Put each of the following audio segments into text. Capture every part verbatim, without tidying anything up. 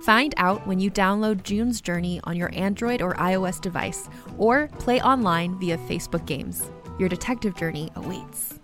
Find out when you download June's Journey on your Android or iOS device, or play online via Facebook games. Your detective journey awaits.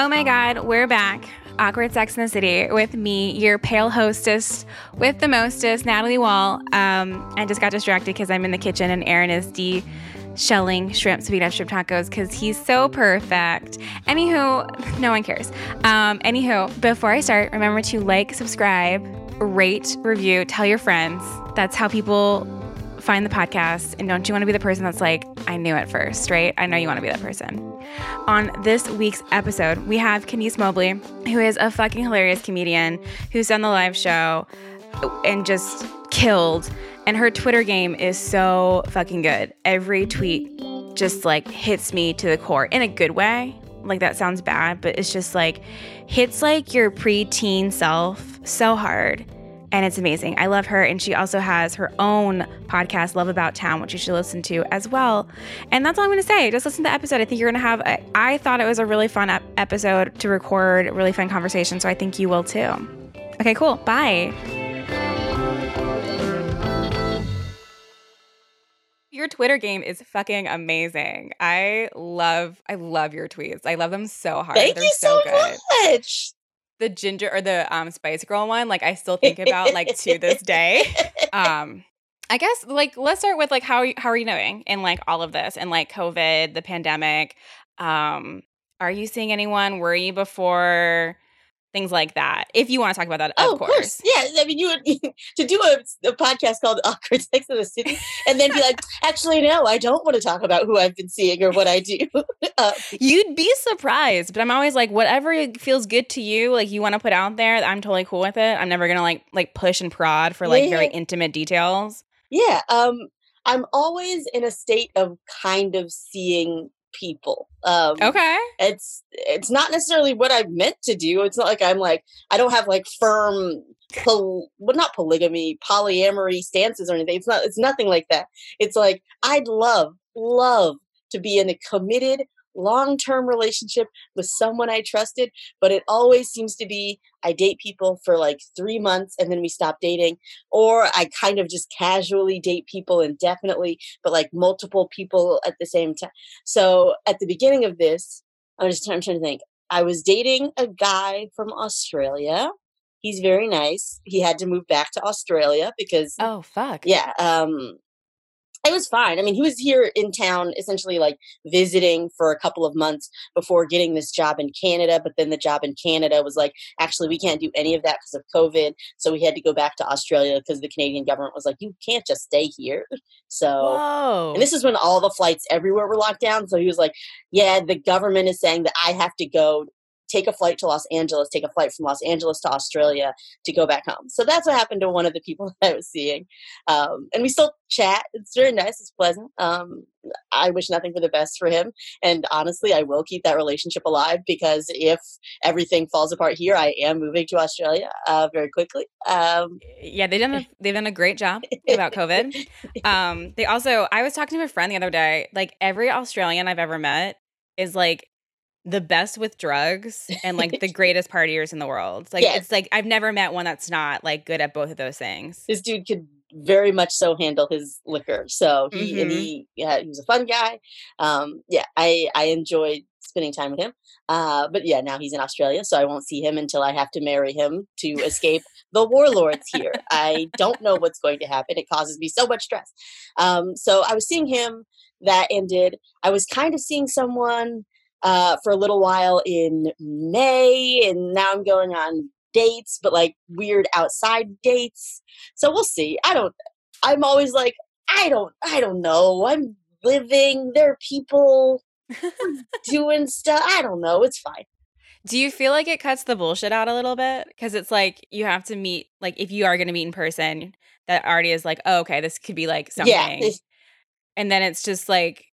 Oh my God, we're back. Awkward Sex and the City with me, your pale hostess with the mostest, Natalie Wall. Um, I just got distracted because I'm in the kitchen and Aaron is de-shelling shrimp so we can have shrimp tacos because he's so perfect. Anywho, no one cares. Um, anywho, before I start, remember to like, subscribe, rate, review, tell your friends. That's how people find the podcast. And don't you want to be the person that's like, I knew it first, right? I know you want to be that person. On this week's episode, we have Kenice Mobley, who is a fucking hilarious comedian who's done the live show and just killed. And her Twitter game is so fucking good. Every tweet just like hits me to the core in a good way. Like that sounds bad, but it's just like hits like your preteen self so hard. And it's amazing. I love her. And she also has her own podcast, Love About Town, which you should listen to as well. And that's all I'm going to say. Just listen to the episode. I think you're going to have a, I thought it was a really fun ep- episode to record, a really fun conversation. So I think you will too. Okay, cool. Bye. Your Twitter game is fucking amazing. I love, I love your tweets. I love them so hard. Thank They're you so, so good. much. The ginger or the um, Spice Girl one, like I still think about like to this day. Um, I guess like let's start with like how how are you doing in like all of this and like COVID, the pandemic. Um, are you seeing anyone? Were you before? Things like that. If you want to talk about that, oh, of course. course. Yeah, I mean, you would to do a, a podcast called Awkward Sex and the City, and then be like, actually, no, I don't want to talk about who I've been seeing or what I do. Uh, You'd be surprised, but I'm always like, whatever feels good to you, like you want to put out there, I'm totally cool with it. I'm never gonna like like push and prod for like yeah, very intimate details. Yeah, um, I'm always in a state of kind of seeing people. Um, okay. It's it's not necessarily what I meant to do. It's not like I'm like, I don't have like firm, pol- well, not polygamy, polyamory stances or anything. It's not, it's nothing like that. It's like, I'd love, love to be in a committed, long-term relationship with someone I trusted, but it always seems to be I date people for like three months and then we stop dating, or I kind of just casually date people indefinitely, but like multiple people at the same time. So at the beginning of this, I'm just I'm trying to think. I was dating a guy from Australia. He's very nice. He had to move back to Australia because oh fuck yeah. Um, it was fine. I mean, he was here in town, essentially like visiting for a couple of months before getting this job in Canada. But then the job in Canada was like, actually, we can't do any of that because of COVID. So we had to go back to Australia because the Canadian government was like, you can't just stay here. So, whoa. And this is when all the flights everywhere were locked down. So he was like, yeah, the government is saying that I have to go take a flight to Los Angeles, take a flight from Los Angeles to Australia to go back home. So that's what happened to one of the people that I was seeing. Um, and we still chat. It's very nice. It's pleasant. Um, I wish nothing for the best for him. And honestly, I will keep that relationship alive because if everything falls apart here, I am moving to Australia uh, very quickly. Um, yeah, they've done, a, they've done a great job about COVID. Um, they also, I was talking to a friend the other day, like every Australian I've ever met is like, the best with drugs and like the greatest partiers in the world. Like, yes. It's like, I've never met one that's not like good at both of those things. This dude could very much so handle his liquor. So he, mm-hmm. and he, yeah, he was a fun guy. Um, yeah, I, I enjoyed spending time with him. Uh, but yeah, now he's in Australia, so I won't see him until I have to marry him to escape the warlords here. I don't know what's going to happen. It causes me so much stress. Um, so I was seeing him. That ended. I was kind of seeing someone Uh, for a little while in May, and now I'm going on dates, but like weird outside dates. So we'll see. I don't, I'm always like, I don't, I don't know. I'm living. There are people doing stuff. I don't know. It's fine. Do you feel like it cuts the bullshit out a little bit? Because it's like you have to meet, like if you are going to meet in person, that already is like, oh, okay, this could be like something. Yeah. And then it's just like,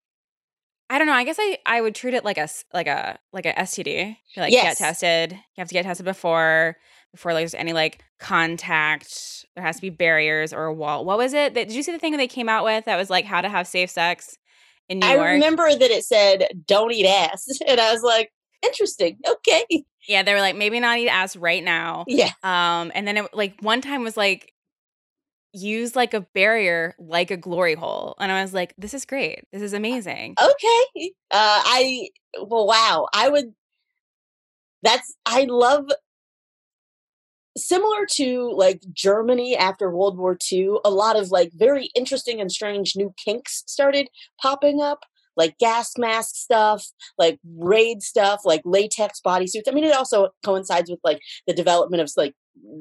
I don't know. I guess I, I would treat it like a like a like a S T D. You like yes. get tested. You have to get tested before before like there's any like contact. There has to be barriers or a wall. What was it? Did you see the thing they came out with that was like how to have safe sex in New I York? I remember that it said don't eat ass, and I was like, interesting. Okay. Yeah, they were like maybe not eat ass right now. Yeah. Um, and then it, like one time was like, use like a barrier like a glory hole, and I was like, this is great, this is amazing. Okay. uh I well wow I would that's I love, similar to like Germany after World War Two, a lot of like very interesting and strange new kinks started popping up, like gas mask stuff, like raid stuff, like latex bodysuits. I mean, it also coincides with like the development of like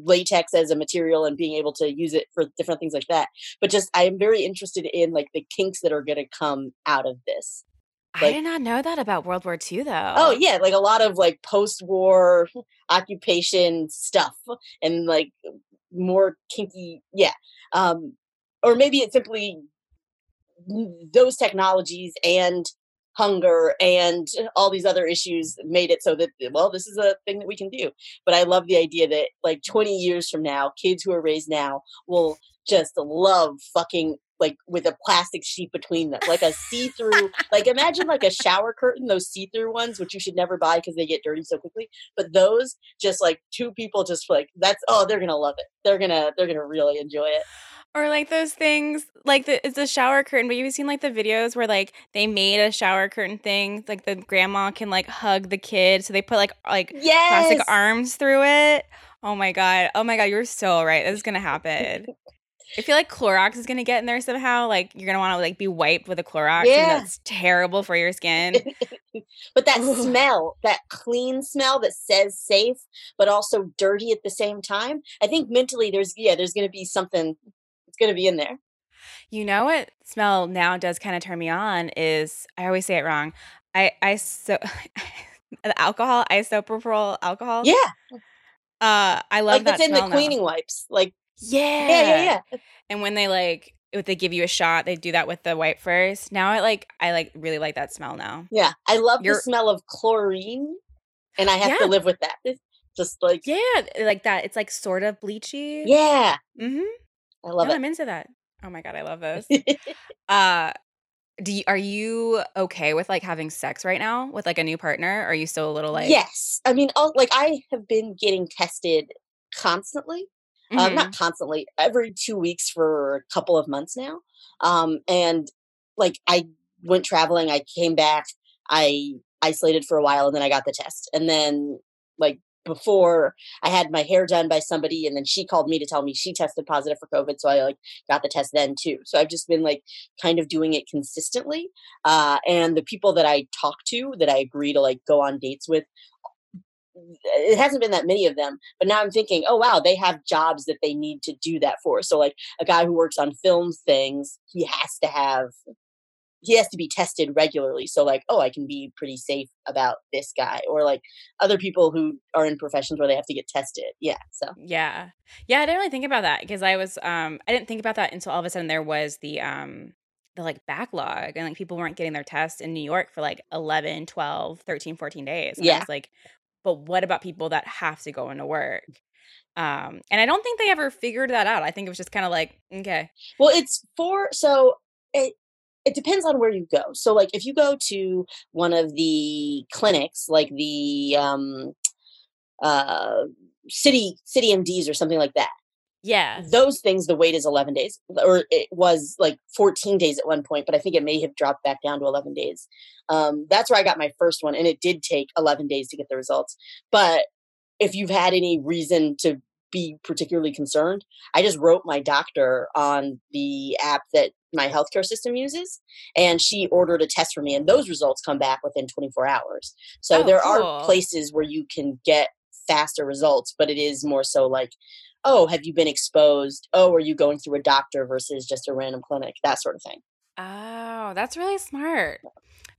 latex as a material and being able to use it for different things like that. But just, I am very interested in like the kinks that are going to come out of this. Like, I did not know that about World War Two, though. Oh, yeah. Like a lot of like post-war occupation stuff and like more kinky. Yeah. Um, or maybe it's simply those technologies and hunger and all these other issues made it so that, well, this is a thing that we can do. But I love the idea that like twenty years from now, kids who are raised now will just love fucking like with a plastic sheet between them, like a see-through, like imagine like a shower curtain, those see-through ones, which you should never buy because they get dirty so quickly. But those just like two people just like, that's, oh, they're going to love it. They're going to, they're going to really enjoy it. Or like those things, like the, it's a shower curtain, but you've seen like the videos where like they made a shower curtain thing, like the grandma can like hug the kid, so they put like like yes. plastic arms through it. Oh my god, oh my god, you're so right. This is gonna happen. I feel like Clorox is gonna get in there somehow. Like you're gonna want to like be wiped with a Clorox, yeah. and that's terrible for your skin. But that Ooh. smell, that clean smell that says safe, but also dirty at the same time. I think mentally, there's yeah, there's gonna be something. It's going to be in there. You know what smell now does kind of turn me on is, I always say it wrong, I, I so the alcohol, isopropyl alcohol. Yeah. Uh, I love like that smell. Like it's in the cleaning now. Wipes. Like, yeah. Yeah, yeah, yeah. And when they like, if they give you a shot, they do that with the wipe first. Now I like, I like really like that smell now. Yeah. I love You're, the smell of chlorine and I have yeah. to live with that. It's just like. Yeah. Like that. It's like sort of bleachy. Yeah. Mm-hmm. I love no, it. I'm into that. Oh my god, I love those. uh, do you, are you okay with like having sex right now with like a new partner? Or are you still a little like? Yes. I mean, I'll, like I have been getting tested constantly, mm-hmm. um, not constantly, every two weeks for a couple of months now. Um, and like I went traveling, I came back, I isolated for a while and then I got the test. And then like before I had my hair done by somebody and then she called me to tell me she tested positive for COVID. So I like got the test then too. So I've just been like kind of doing it consistently. Uh, and the people that I talk to that I agree to like go on dates with, it hasn't been that many of them, but now I'm thinking, oh wow, they have jobs that they need to do that for. So like a guy who works on film things, he has to have, he has to be tested regularly. So like, oh, I can be pretty safe about this guy, or like other people who are in professions where they have to get tested. Yeah. So, yeah. Yeah. I didn't really think about that because I was, um, I didn't think about that until all of a sudden there was the, um, the like backlog and like people weren't getting their tests in New York for like eleven, twelve, thirteen, fourteen days. And yeah. I was like, but what about people that have to go into work? Um, and I don't think they ever figured that out. I think it was just kind of like, okay. Well, it's for, so it, It depends on where you go. So, like, if you go to one of the clinics, like the um, uh, city city M Ds or something like that, yeah, those things, the wait is eleven days, or it was like fourteen days at one point, but I think it may have dropped back down to eleven days. Um, that's where I got my first one, and it did take eleven days to get the results. But if you've had any reason to be particularly concerned, I just wrote my doctor on the app that my healthcare system uses, and she ordered a test for me, and those results come back within twenty-four hours. So oh, there cool. are places where you can get faster results, but it is more so like, oh, have you been exposed? Oh, are you going through a doctor versus just a random clinic? That sort of thing. Oh, that's really smart.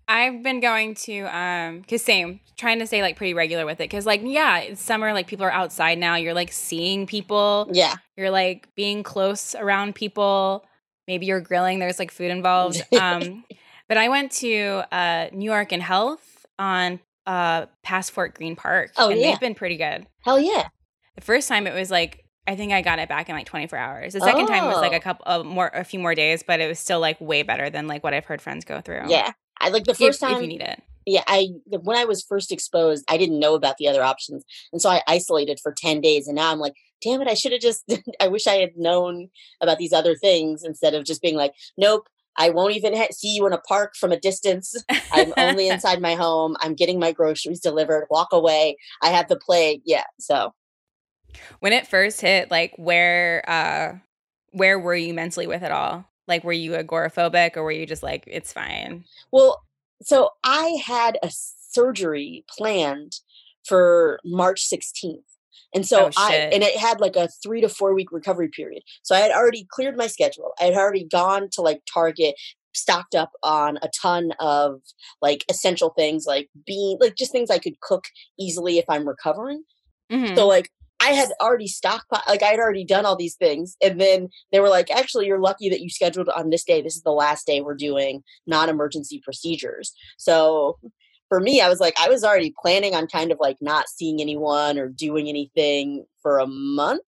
I've been going to, um, cause same, trying to stay like pretty regular with it. Cause like, yeah, it's summer, like people are outside now. You're like seeing people. Yeah. You're like being close around people. Maybe you're grilling. There's like food involved. Um, but I went to uh, New York and Health on uh, past Fort Greene Park. Oh, and yeah. They've been pretty good. Hell yeah. The first time it was like, I think I got it back in like twenty-four hours. The second oh. time was like a couple of more, a few more days, but it was still like way better than like what I've heard friends go through. Yeah. I like the first if, time. If you need it. Yeah. I, when I was first exposed, I didn't know about the other options. And so I isolated for ten days. And now I'm like, damn it, I should have just, I wish I had known about these other things instead of just being like, nope, I won't even ha- see you in a park from a distance. I'm only inside my home. I'm getting my groceries delivered. Walk away. I have the plague. Yeah. So. When it first hit, like where, uh, where were you mentally with it all? Like, were you agoraphobic or were you just like, it's fine? Well, so I had a surgery planned for March sixteenth. And so oh, I, and it had like a three to four week recovery period. So I had already cleared my schedule. I had already gone to like Target, stocked up on a ton of like essential things, like bean, like just things I could cook easily if I'm recovering. Mm-hmm. So like, I had already stockpiled, like I had already done all these things. And then they were like, actually, you're lucky that you scheduled on this day. This is the last day we're doing non-emergency procedures. So for me, I was like, I was already planning on kind of like not seeing anyone or doing anything for a month.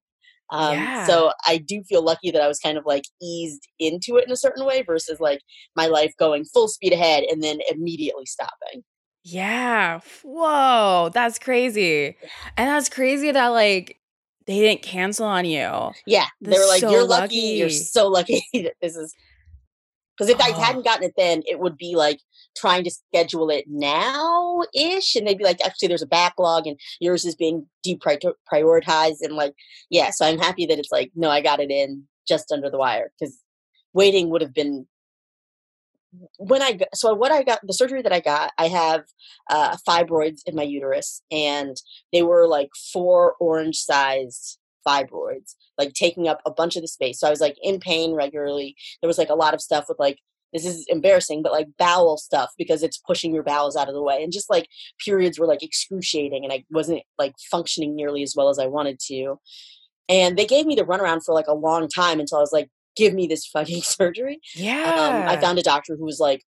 Um, yeah. So I do feel lucky that I was kind of like eased into it in a certain way versus like my life going full speed ahead and then immediately stopping. Yeah. Whoa. That's crazy. And that's crazy that like they didn't cancel on you. Yeah. That's they were like, so you're lucky. lucky. You're so lucky that this is because if oh. I hadn't gotten it then, it would be like trying to schedule it now-ish. And they'd be like, actually, there's a backlog and yours is being deprioritized. And like, yeah. So I'm happy that it's like, no, I got it in just under the wire because waiting would have been. When I so what I got the surgery that I got, I have uh, fibroids in my uterus, and they were like four orange-sized fibroids, like taking up a bunch of the space. So I was like in pain regularly. There was like a lot of stuff with like this is embarrassing, but like bowel stuff because it's pushing your bowels out of the way, and just like periods were like excruciating, and I wasn't like functioning nearly as well as I wanted to. And they gave me the runaround for like a long time until I was like, give me this fucking surgery. Yeah. Um, I found a doctor who was like,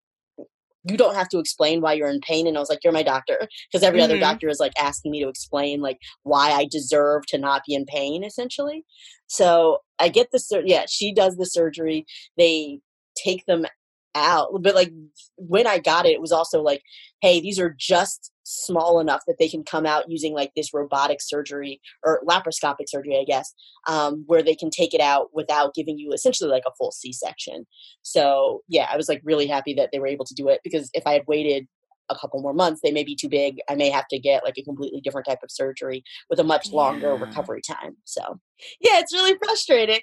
you don't have to explain why you're in pain. And I was like, you're my doctor. Because every mm-hmm. other doctor is like asking me to explain like why I deserve to not be in pain, essentially. So I get the surgery. Yeah, she does the surgery. They take them out. But like when I got it, it was also like, hey, these are just small enough that they can come out using like this robotic surgery or laparoscopic surgery, I guess, um, where they can take it out without giving you essentially like a full C-section. So yeah, I was like really happy that they were able to do it, because if I had waited a couple more months, they may be too big. I may have to get like a completely different type of surgery with a much longer yeah. recovery time. So yeah, it's really frustrating.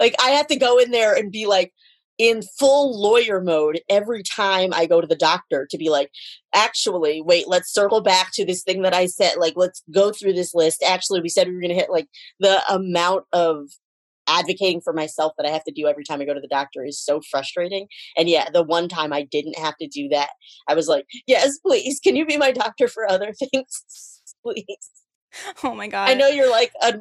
Like I have to go in there and be like, in full lawyer mode every time I go to the doctor to be like, actually, wait, let's circle back to this thing that I said. Like, let's go through this list. Actually, we said we were going to hit like the amount of advocating for myself that I have to do every time I go to the doctor is so frustrating. And yeah, the one time I didn't have to do that, I was like, yes, please. Can you be my doctor for other things? Please. Oh my God. I know you're like a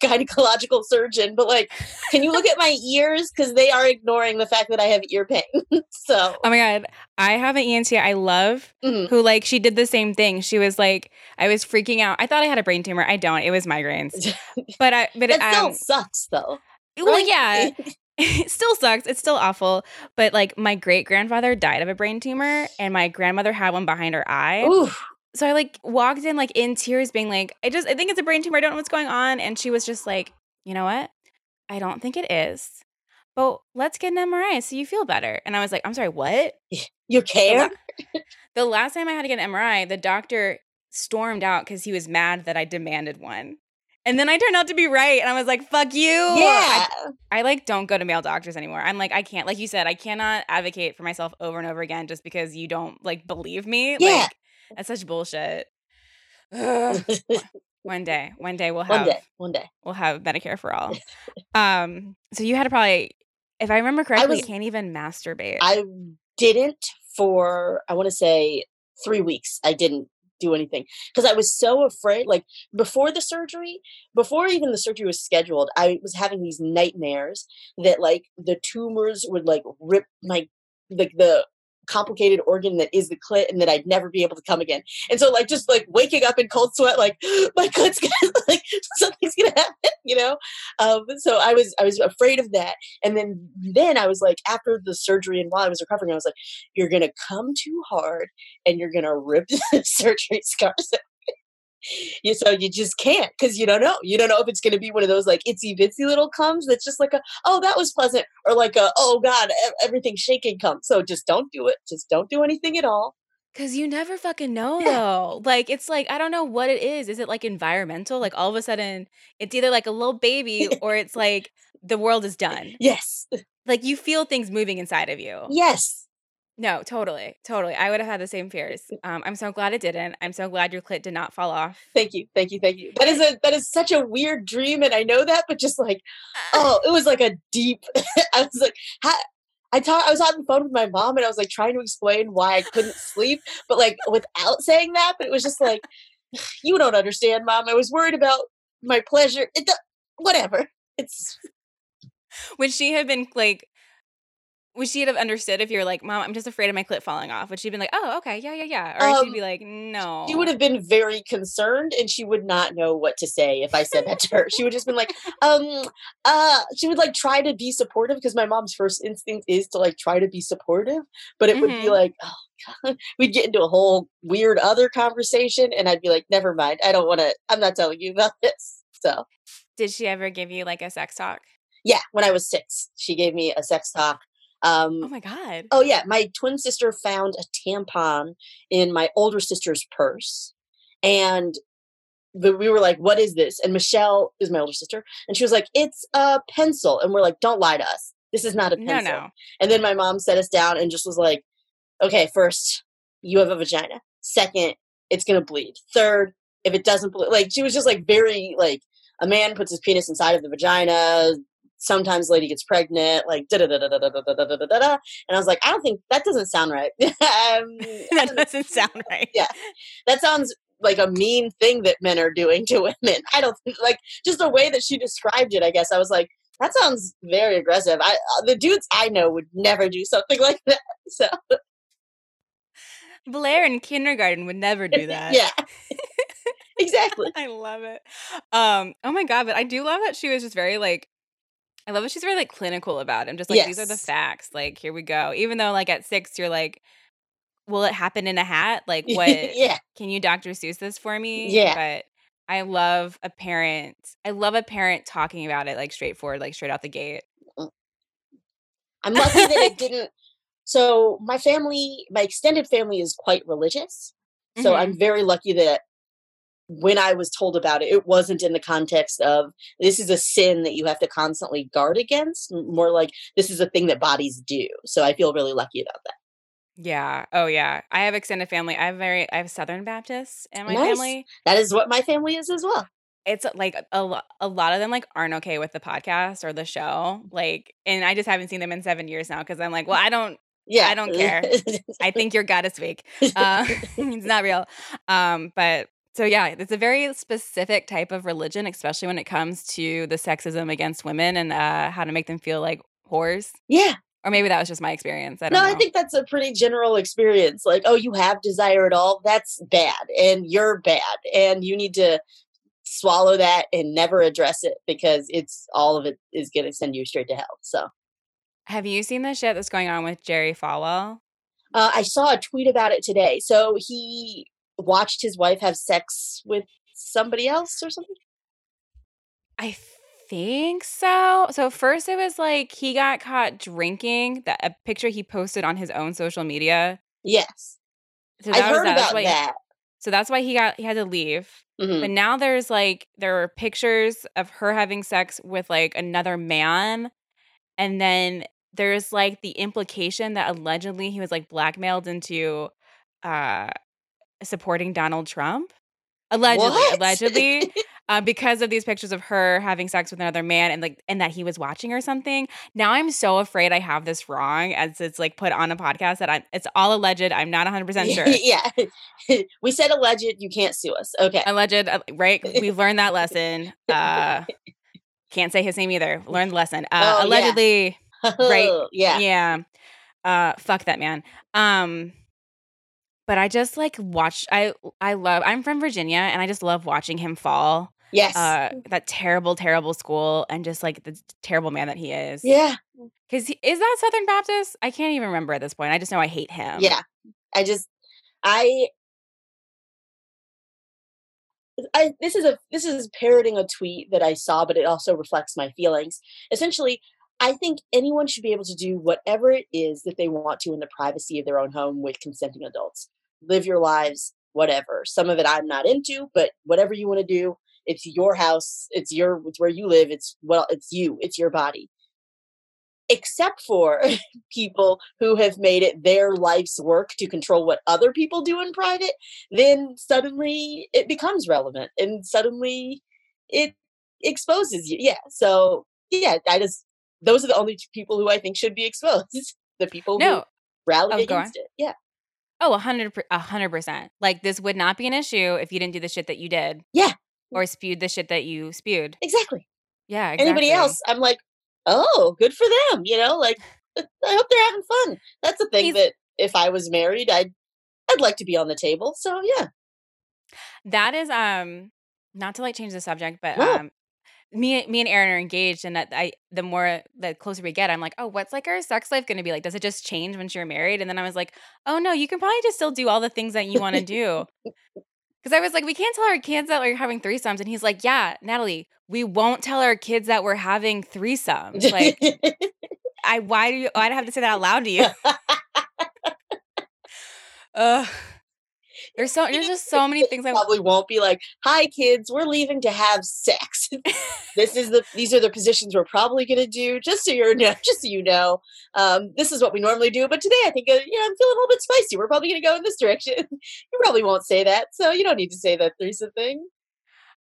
gynecological surgeon, but like, can you look at my ears? Because they are ignoring the fact that I have ear pain. So. Oh my God. I have an E N T I love mm-hmm. who like, she did the same thing. She was like, I was freaking out. I thought I had a brain tumor. I don't. It was migraines. But I, but it still um, sucks though. Well, right? Yeah. It still sucks. It's still awful. But like my great grandfather died of a brain tumor and my grandmother had one behind her eye. Oof. So I like walked in like in tears being like, I just, I think it's a brain tumor. I don't know what's going on. And she was just like, you know what? I don't think it is, but let's get an M R I so you feel better. And I was like, I'm sorry, what? You care? The, la- the last time I had to get an M R I, the doctor stormed out because he was mad that I demanded one. And then I turned out to be right. And I was like, fuck you. Yeah. I, I like don't go to male doctors anymore. I'm like, I can't, like you said, I cannot advocate for myself over and over again just because you don't like believe me. Yeah. Like, that's such bullshit. one day, one day we'll have one day, one day we'll have Medicare for all. Um, so you had to probably, if I remember correctly, I was, can't even masturbate. I didn't for I want to say three weeks. I didn't do anything because I was so afraid. Like before the surgery, before even the surgery was scheduled, I was having these nightmares that like the tumors would like rip my like the. complicated organ that is the clit and that I'd never be able to come again. And so like just like waking up in cold sweat like my clit's gonna like something's gonna happen, you know. Um so I was I was afraid of that. And then then I was like after the surgery and while I was recovering, I was like, you're gonna come too hard and you're gonna rip the surgery scars out. You so you just can't because you don't know. You don't know if it's going to be one of those like itsy bitsy little comes that's just like a, oh, that was pleasant, or like a, oh God, everything's shaking come. So just don't do it. Just don't do anything at all. Because you never fucking know yeah. though. Like it's like, I don't know what it is. Is it like environmental? Like all of a sudden it's either like a little baby or it's like the world is done. Yes. Like you feel things moving inside of you. Yes. No, totally. Totally. I would have had the same fears. Um, I'm so glad it didn't. I'm so glad your clit did not fall off. Thank you. Thank you. Thank you. That is a that is such a weird dream. And I know that, but just like, oh, it was like a deep, I was like, how, I talk, I was on the phone with my mom and I was like trying to explain why I couldn't sleep, but like without saying that, but it was just like, you don't understand, Mom. I was worried about my pleasure. It whatever. It's. Would she have been like, would she have understood if you were like, Mom, I'm just afraid of my clit falling off? Would she have been like, oh, okay, yeah, yeah, yeah. Or um, she'd be like, no. She would have been very concerned and she would not know what to say if I said that to her. She would just been like, um, uh, she would like try to be supportive because my mom's first instinct is to like try to be supportive, but it mm-hmm. would be like, oh God, we'd get into a whole weird other conversation and I'd be like, never mind. I don't want to, I'm not telling you about this. So. Did she ever give you like a sex talk? Yeah. When I was six, she gave me a sex talk. Um, oh my God. Oh yeah. My twin sister found a tampon in my older sister's purse and the, we were like, what is this? And Michelle is my older sister. And she was like, it's a pencil. And we're like, don't lie to us. This is not a pencil. No, no. And then my mom set us down and just was like, okay, first you have a vagina. Second, it's going to bleed. Third, if it doesn't bleed, like she was just like very like a man puts his penis inside of the vagina. Sometimes lady gets pregnant, like da da da da da da da da da da da. And I was like, I don't think that doesn't sound right. um, that doesn't, doesn't sound right. Yeah, that sounds like a mean thing that men are doing to women. I don't think, like just the way that she described it. I guess I was like, that sounds very aggressive. I the dudes I know would never do something like that. So Blair in kindergarten would never do that. Yeah. Exactly. I love it. Um. Oh my God, but I do love that she was just very like. I love that she's very like clinical about it. I'm just like, yes. These are the facts. Like, here we go. Even though like at six, you're like, will it happen in a hat? Like what? Yeah. Can you Doctor Seuss this for me? Yeah. But I love a parent. I love a parent talking about it like straightforward, like straight out the gate. I'm lucky that it didn't. So my family, my extended family is quite religious. So mm-hmm. I'm very lucky that when I was told about it, it wasn't in the context of this is a sin that you have to constantly guard against. More like this is a thing that bodies do. So I feel really lucky about that. Yeah. Oh, yeah. I have extended family. I have very. I have Southern Baptists in my nice. family. That is what my family is as well. It's like a, a lot of them like aren't okay with the podcast or the show. Like, and I just haven't seen them in seven years now because I'm like, well, I don't. Yeah, I don't care. I think your God is fake. Uh, it's not real. Um, but so yeah, it's a very specific type of religion, especially when it comes to the sexism against women and uh, how to make them feel like whores. Yeah. Or maybe that was just my experience. I don't no, know. I think that's a pretty general experience. Like, oh, you have desire at all. That's bad. And you're bad. And you need to swallow that and never address it because it's all of it is going to send you straight to hell. So have you seen the shit that's going on with Jerry Falwell? Uh, I saw a tweet about it today. So he watched his wife have sex with somebody else or something? I think so. So first it was like he got caught drinking, that a picture he posted on his own social media. Yes. So I heard that. about that's that. He, so that's why he got he had to leave. Mm-hmm. But now there's like there are pictures of her having sex with like another man. And then there's like the implication that allegedly he was like blackmailed into uh, supporting Donald Trump. Allegedly, what? allegedly, uh, because of these pictures of her having sex with another man and like and that he was watching or something. Now I'm so afraid I have this wrong as it's like put on a podcast that I'm, it's all alleged. I'm not one hundred percent sure. Yeah. We said alleged. You can't sue us. Okay. Alleged. Right. We've learned that lesson. Uh Can't say his name either. Learned the lesson. Uh, oh, allegedly, yeah. right? yeah, yeah. Uh, fuck that man. Um, but I just like watched. I I love. I'm from Virginia, and I just love watching him fall. Yes. Uh, that terrible, terrible school, and just like the terrible man that he is. Yeah. Because is that Southern Baptist? I can't even remember at this point. I just know I hate him. Yeah. I just I. I, this is a this is parroting a tweet that I saw, but it also reflects my feelings. Essentially, I think anyone should be able to do whatever it is that they want to in the privacy of their own home with consenting adults. Live your lives, whatever. Some of it I'm not into, but whatever you want to do, it's your house, it's your it's where you live, it's well, it's you, it's your body. Except for people who have made it their life's work to control what other people do in private, then suddenly it becomes relevant and suddenly it exposes you. Yeah. So, yeah, I just, those are the only two people who I think should be exposed. The people no. who rally oh, against it. Yeah. Oh, one hundred percent. Like, this would not be an issue if you didn't do the shit that you did. Yeah. Or spewed the shit that you spewed. Exactly. Yeah. Exactly. Anybody else, I'm like, oh, good for them. You know, like, I hope they're having fun. That's a thing He's, that if I was married, I'd, I'd like to be on the table. So, yeah. That is, um, not to like change the subject, but no. um, me, me and Aaron are engaged. And that I, the more, the closer we get, I'm like, oh, what's like our sex life going to be like? Does it just change once you're married? And then I was like, oh no, you can probably just still do all the things that you want to do. Because I was like, we can't tell our kids that we're having threesomes. And he's like, yeah, Natalie, we won't tell our kids that we're having threesomes. Like, I why do you, why do I have to say that out loud to you? uh, there's so there's just so many things. I probably won't be like, hi, kids, we're leaving to have sex. This is the these are the positions we're probably going to do. Just so you're just so you know, um, this is what we normally do. But today, I think uh, you know, I'm feeling a little bit spicy. We're probably going to go in this direction. You probably won't say that, so you don't need to say that threesome thing.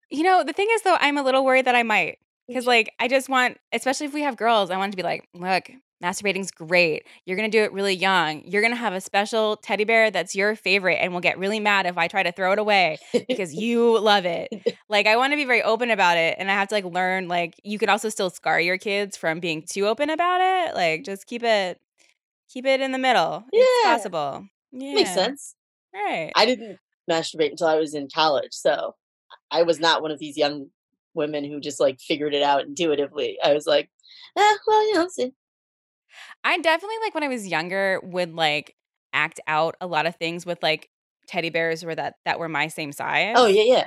You know, the thing is, though, I'm a little worried that I might. Because, like, I just want, especially if we have girls, I want to be like, look, masturbating's great. You're going to do it really young. You're going to have a special teddy bear that's your favorite and will get really mad if I try to throw it away because you love it. Like, I want to be very open about it. And I have to, like, learn, like, you can also still scar your kids from being too open about it. Like, just keep it, keep it in the middle. Yeah. It's possible. Yeah. Makes sense. Right. I didn't masturbate until I was in college, so. I was not one of these young women who just like figured it out intuitively. I was like, ah, well, you know, see. I definitely, like, when I was younger, would like act out a lot of things with like teddy bears were that that were my same size. Oh yeah, yeah.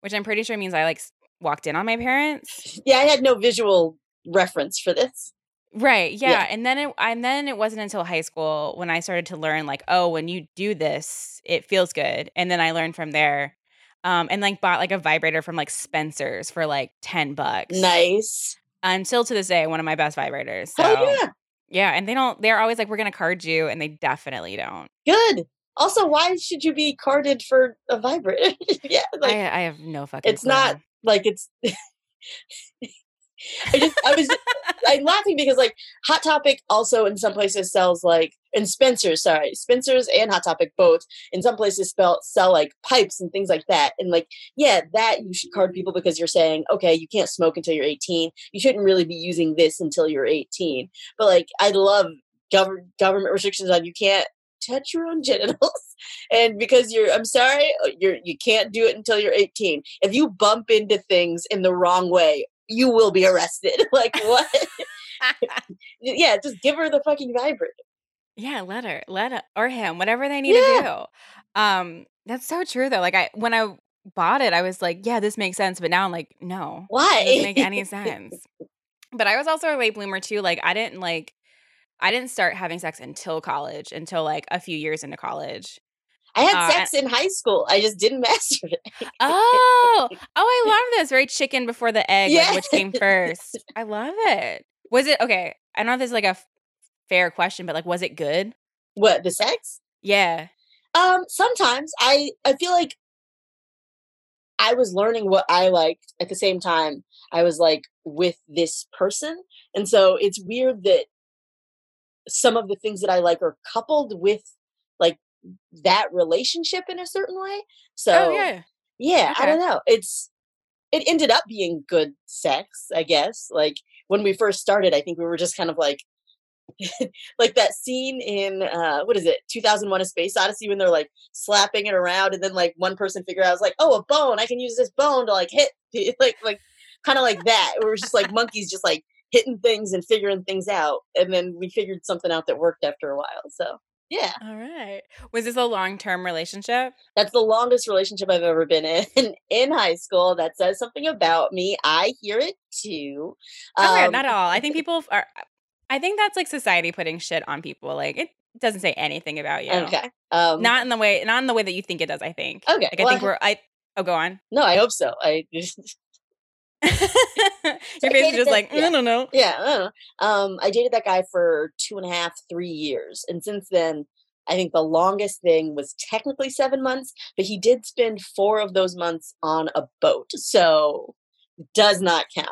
Which I'm pretty sure means I like walked in on my parents. Yeah, I had no visual reference for this. Right. Yeah. yeah. And then it, and then it wasn't until high school when I started to learn, like, oh, when you do this, it feels good. And then I learned from there, um, and like bought like a vibrator from like Spencer's for like ten bucks. Nice. Until to this day, one of my best vibrators. So. Oh yeah. Yeah. And they don't, they're always like, we're going to card you. And they definitely don't. Good. Also, why should you be carded for a vibrator? yeah. Like, I, I have no fucking It's clue. Not like it's, I just, I was, I'm laughing because like Hot Topic also in some places sells like, and Spencer's, sorry, Spencer's and Hot Topic both in some places spell, sell like pipes and things like that. And like, yeah, that you should card people because you're saying, okay, you can't smoke until you're eighteen. You shouldn't really be using this until you're eighteen. But like, I love gov- government restrictions on you can't touch your own genitals. And because you're, I'm sorry, you're, you can't do it until you're eighteen. If you bump into things in the wrong way, you will be arrested. Like, what? Yeah, just give her the fucking vibrator. Yeah, let her, let her, or him, whatever they need yeah. to do. Um, that's so true, though. Like, I when I bought it, I was like, yeah, this makes sense. But now I'm like, no. Why? It doesn't make any sense. But I was also a late bloomer, too. Like, I didn't, like, I didn't start having sex until college, until, like, a few years into college. I had uh, sex in high school. I just didn't masturbate. Oh, oh, I love this. Very chicken before the egg, yeah. like, which came first. I love it. Was it, okay, I don't know if this is like a f- fair question, but like, was it good? What, the sex? Yeah. Um, sometimes I, I feel like I was learning what I liked at the same time I was like with this person. And so it's weird that some of the things that I like are coupled with like that relationship in a certain way. So oh, yeah, yeah okay. I don't know. It's it ended up being good sex, I guess. Like when we first started, I think we were just kind of like, like that scene in uh, what is it, two thousand one: A Space Odyssey, when they're like slapping it around, and then like one person figured out, I was like, oh, a bone. I can use this bone to like hit, like like kind of like that. We were just like monkeys, just like hitting things and figuring things out, and then we figured something out that worked after a while. So. Yeah. All right. Was this a long-term relationship? That's the longest relationship I've ever been in in high school. That says something about me. I hear it too. Um, oh, weird. Not at all. I think people are. I think that's like society putting shit on people. Like it doesn't say anything about you. Okay. Um, not in the way. Not in the way that you think it does. I think. Okay. Like, I well, think I, we're. I. Oh, go on. No, I hope so. I. You're basically just that, like yeah. I don't know yeah I don't know. um I dated that guy for two and a half three years, and since then I think the longest thing was technically seven months, but he did spend four of those months on a boat, so does not count.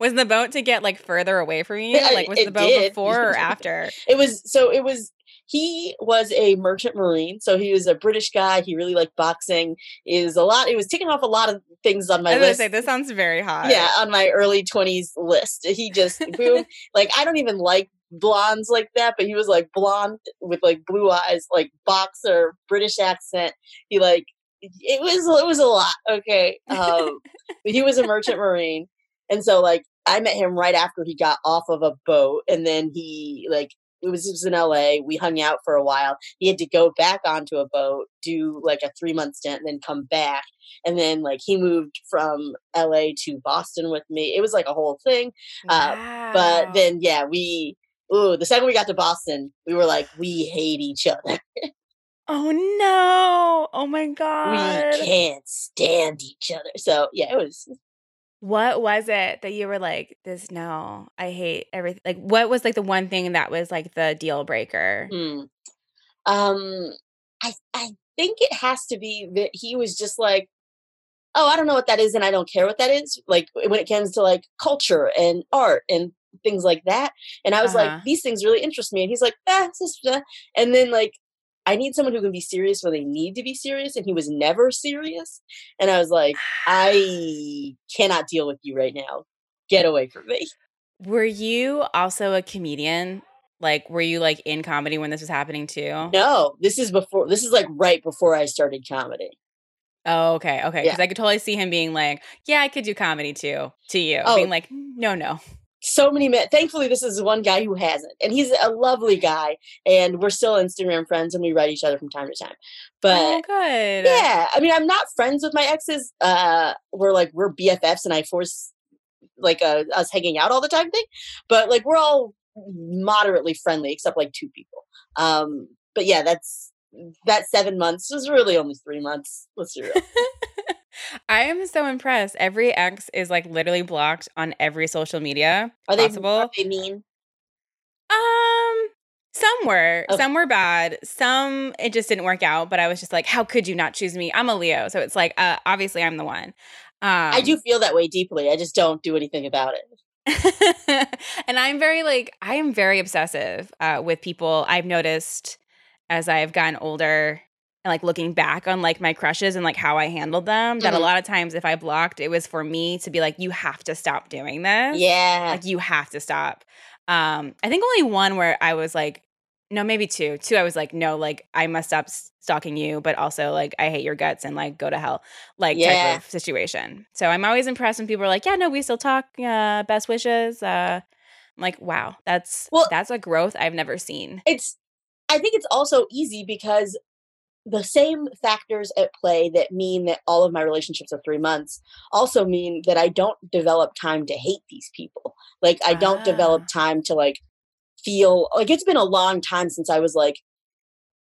Was the boat to get like further away from you? Like was it the boat did. Before or after? It was so it was He was a merchant marine, so he was a British guy. He really liked boxing. It was a lot. It was ticking off a lot of things on my list. I was list. Gonna say, this sounds very hot. Yeah, on my early twenties list. He just, boom. Like, I don't even like blondes like that, but he was, like, blonde with, like, blue eyes, like, boxer, British accent. He, like, it was it was a lot, okay? Um, he was a merchant marine, and so, like, I met him right after he got off of a boat, and then he, like, It was, it was in L A. We hung out for a while. He had to go back onto a boat, do like a three month stint, and then come back. And then like he moved from L A to Boston with me. It was like a whole thing. Wow. Uh, but then, yeah, we, ooh, the second we got to Boston, we were like, we hate each other. Oh no. Oh my God. We can't stand each other. So yeah, it was. What was it that you were like, this, no, I hate everything? Like, what was, like, the one thing that was, like, the deal breaker? Mm. Um, I I think it has to be that he was just like, oh, I don't know what that is and I don't care what that is. Like, when it comes to, like, culture and art and things like that. And I was uh-huh. like, these things really interest me. And he's like, ah, sister. And then, like, I need someone who can be serious when they need to be serious. And he was never serious. And I was like, I cannot deal with you right now. Get away from me. Were you also a comedian? Like, were you like in comedy when this was happening too? No, this is before, this is like right before I started comedy. Oh, okay. Okay. Because yeah. I could totally see him being like, yeah, I could do comedy too, to you. Oh. Being like, no, no. So many men. Thankfully, this is one guy who hasn't. And he's a lovely guy. And we're still Instagram friends and we write each other from time to time. But oh, good. Yeah. I mean, I'm not friends with my exes. Uh, we're like, we're B F Fs and I force like a us hanging out all the time thing. But like, we're all moderately friendly, except like two people. Um, but yeah, that's that seven months was really only three months. Let's do it. I am so impressed. Every ex is like literally blocked on every social media are possible. They, are they mean? Um, some were, okay. Some were bad. Some, it just didn't work out. But I was just like, how could you not choose me? I'm a Leo. So it's like, uh, obviously I'm the one. Um, I do feel that way deeply. I just don't do anything about it. And I'm very like, I am very obsessive uh, with people. I've noticed as I've gotten older and like looking back on like my crushes and like how I handled them, that mm-hmm. a lot of times if I blocked, it was for me to be like, you have to stop doing this. Yeah. Like you have to stop. Um, I think only one where I was like, no, maybe two. Two, I was like, no, like I must stop stalking you, but also like I hate your guts and like go to hell, like yeah. type of situation. So I'm always impressed when people are like, yeah, no, we still talk. Uh, best wishes. Uh, I'm like, wow, that's well, that's a growth I've never seen. It's. I think it's also easy because the same factors at play that mean that all of my relationships are three months also mean that I don't develop time to hate these people. Like I don't ah. develop time to like feel like it's been a long time since I was like,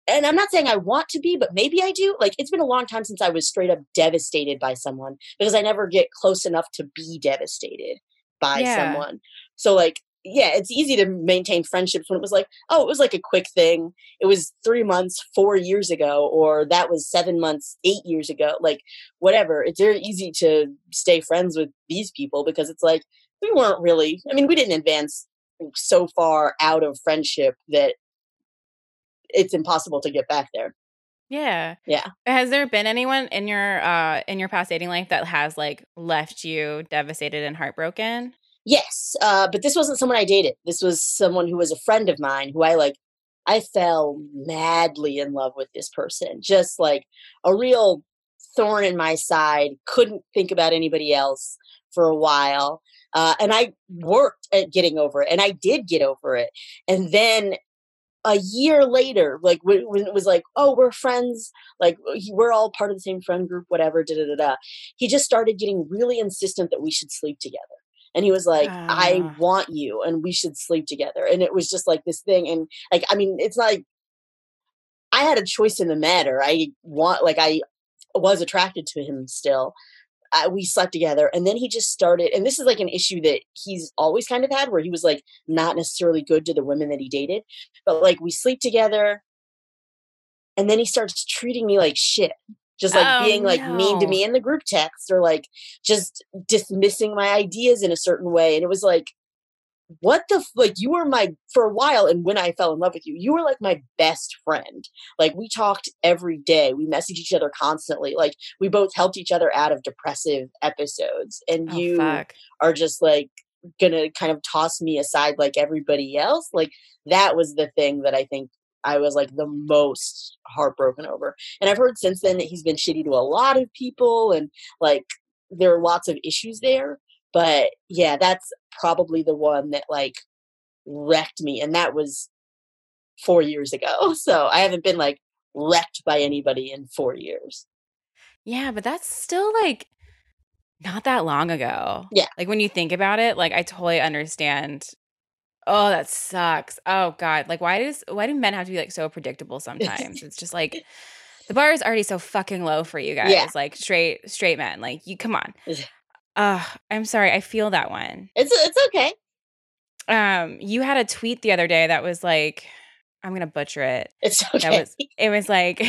and I'm not saying I want to be, but maybe I do. Like it's been a long time since I was straight up devastated by someone because I never get close enough to be devastated by yeah. someone. So like, yeah, it's easy to maintain friendships when it was like, oh, it was like a quick thing. It was three months, four years ago, or that was seven months, eight years ago. Like, whatever. It's very easy to stay friends with these people because it's like, we weren't really, I mean, we didn't advance so far out of friendship that it's impossible to get back there. Yeah. Yeah. Has there been anyone in your, uh, in your past dating life that has like left you devastated and heartbroken? Yes, uh, but this wasn't someone I dated. This was someone who was a friend of mine who I like, I fell madly in love with this person. Just like a real thorn in my side. Couldn't think about anybody else for a while. Uh, and I worked at getting over it. And I did get over it. And then a year later, like when, when it was like, oh, we're friends, like we're all part of the same friend group, whatever, da da da da. He just started getting really insistent that we should sleep together. And he was like, uh. I want you and we should sleep together. And it was just like this thing. And like, I mean, it's like, I had a choice in the matter. I want, like I was attracted to him still. I, we slept together. And then he just started. And this is like an issue that he's always kind of had where he was like, not necessarily good to the women that he dated, but like we sleep together. And then he starts treating me like shit. Just like oh, being like no. mean to me in the group text or like just dismissing my ideas in a certain way. And it was like, what the, f- like you were my, for a while. And when I fell in love with you, you were like my best friend. Like we talked every day. We messaged each other constantly. Like we both helped each other out of depressive episodes. And oh, you fuck. Are just like going to kind of toss me aside like everybody else. Like that was the thing that I think I was like the most heartbroken over. And I've heard since then that he's been shitty to a lot of people and like there are lots of issues there. But yeah, that's probably the one that like wrecked me. And that was four years ago. So I haven't been like wrecked by anybody in four years. Yeah, but that's still like not that long ago. Yeah. Like when you think about it, like I totally understand. Oh, that sucks. Oh, God. Like, why does why do men have to be, like, so predictable sometimes? It's just, like, the bar is already so fucking low for you guys. Yeah. Like, straight straight men. Like, you come on. Uh, I'm sorry. I feel that one. It's it's okay. Um, you had a tweet the other day that was, like, I'm going to butcher it. It's okay. That was, it was, like,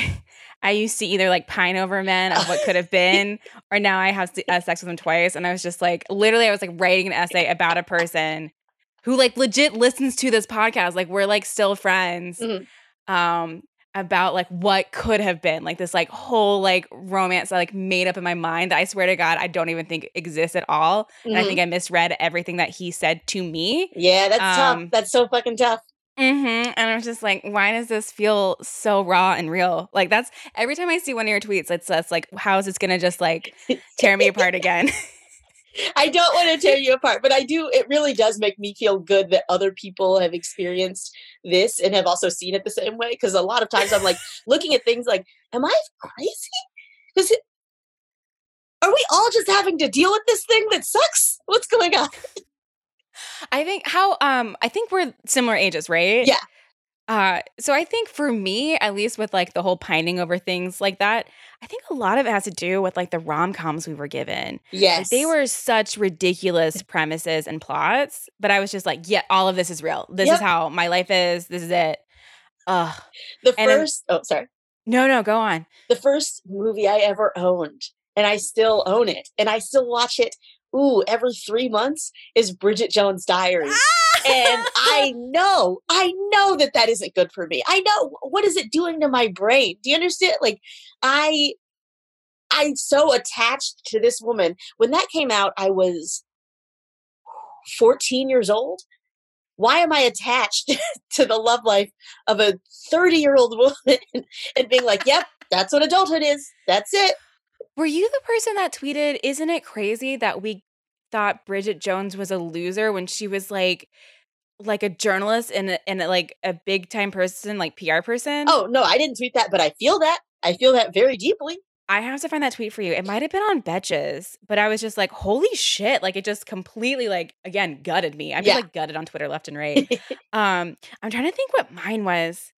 I used to either, like, pine over men of what could have been or now I have to, uh, sex with them twice. And I was just, like, literally I was, like, writing an essay about a person who like legit listens to this podcast, like we're like still friends, mm-hmm. um, about like what could have been, like this like whole like romance I like made up in my mind that I swear to God I don't even think exists at all, mm-hmm. and I think I misread everything that he said to me. Yeah, that's um, tough. That's so fucking tough. Mm-hmm. And I was just like, why does this feel so raw and real? Like, that's every time I see one of your tweets, it's that's like, how is this going to just like tear me apart again? I don't want to tear you apart, but I do. It really does make me feel good that other people have experienced this and have also seen it the same way. Because a lot of times I'm like looking at things like, am I crazy? Because are we all just having to deal with this thing that sucks? What's going on? I think how um I think we're similar ages, right? Yeah. Uh so I think for me, at least with like the whole pining over things like that, I think a lot of it has to do with like the rom-coms we were given. Yes. Like, they were such ridiculous premises and plots, but I was just like, yeah, all of this is real. This yep. is how my life is. This is it. Ugh. The first oh sorry. No, no, go on. The first movie I ever owned, and I still own it, and I still watch it. Ooh, every three months is Bridget Jones' Diary. And I know, I know that that isn't good for me. I know. What is it doing to my brain? Do you understand? Like, I, I'm so attached to this woman. When that came out, I was fourteen years old. Why am I attached to the love life of a thirty-year-old woman and being like, yep, that's what adulthood is. That's it. Were you the person that tweeted, isn't it crazy that we thought Bridget Jones was a loser when she was like like a journalist and, a, and a, like a big time person, like P R person? Oh, no, I didn't tweet that, but I feel that. I feel that very deeply. I have to find that tweet for you. It might have been on Betches, but I was just like, holy shit. Like, it just completely, like, again, gutted me. I feel yeah. like gutted on Twitter left and right. um, I'm trying to think what mine was.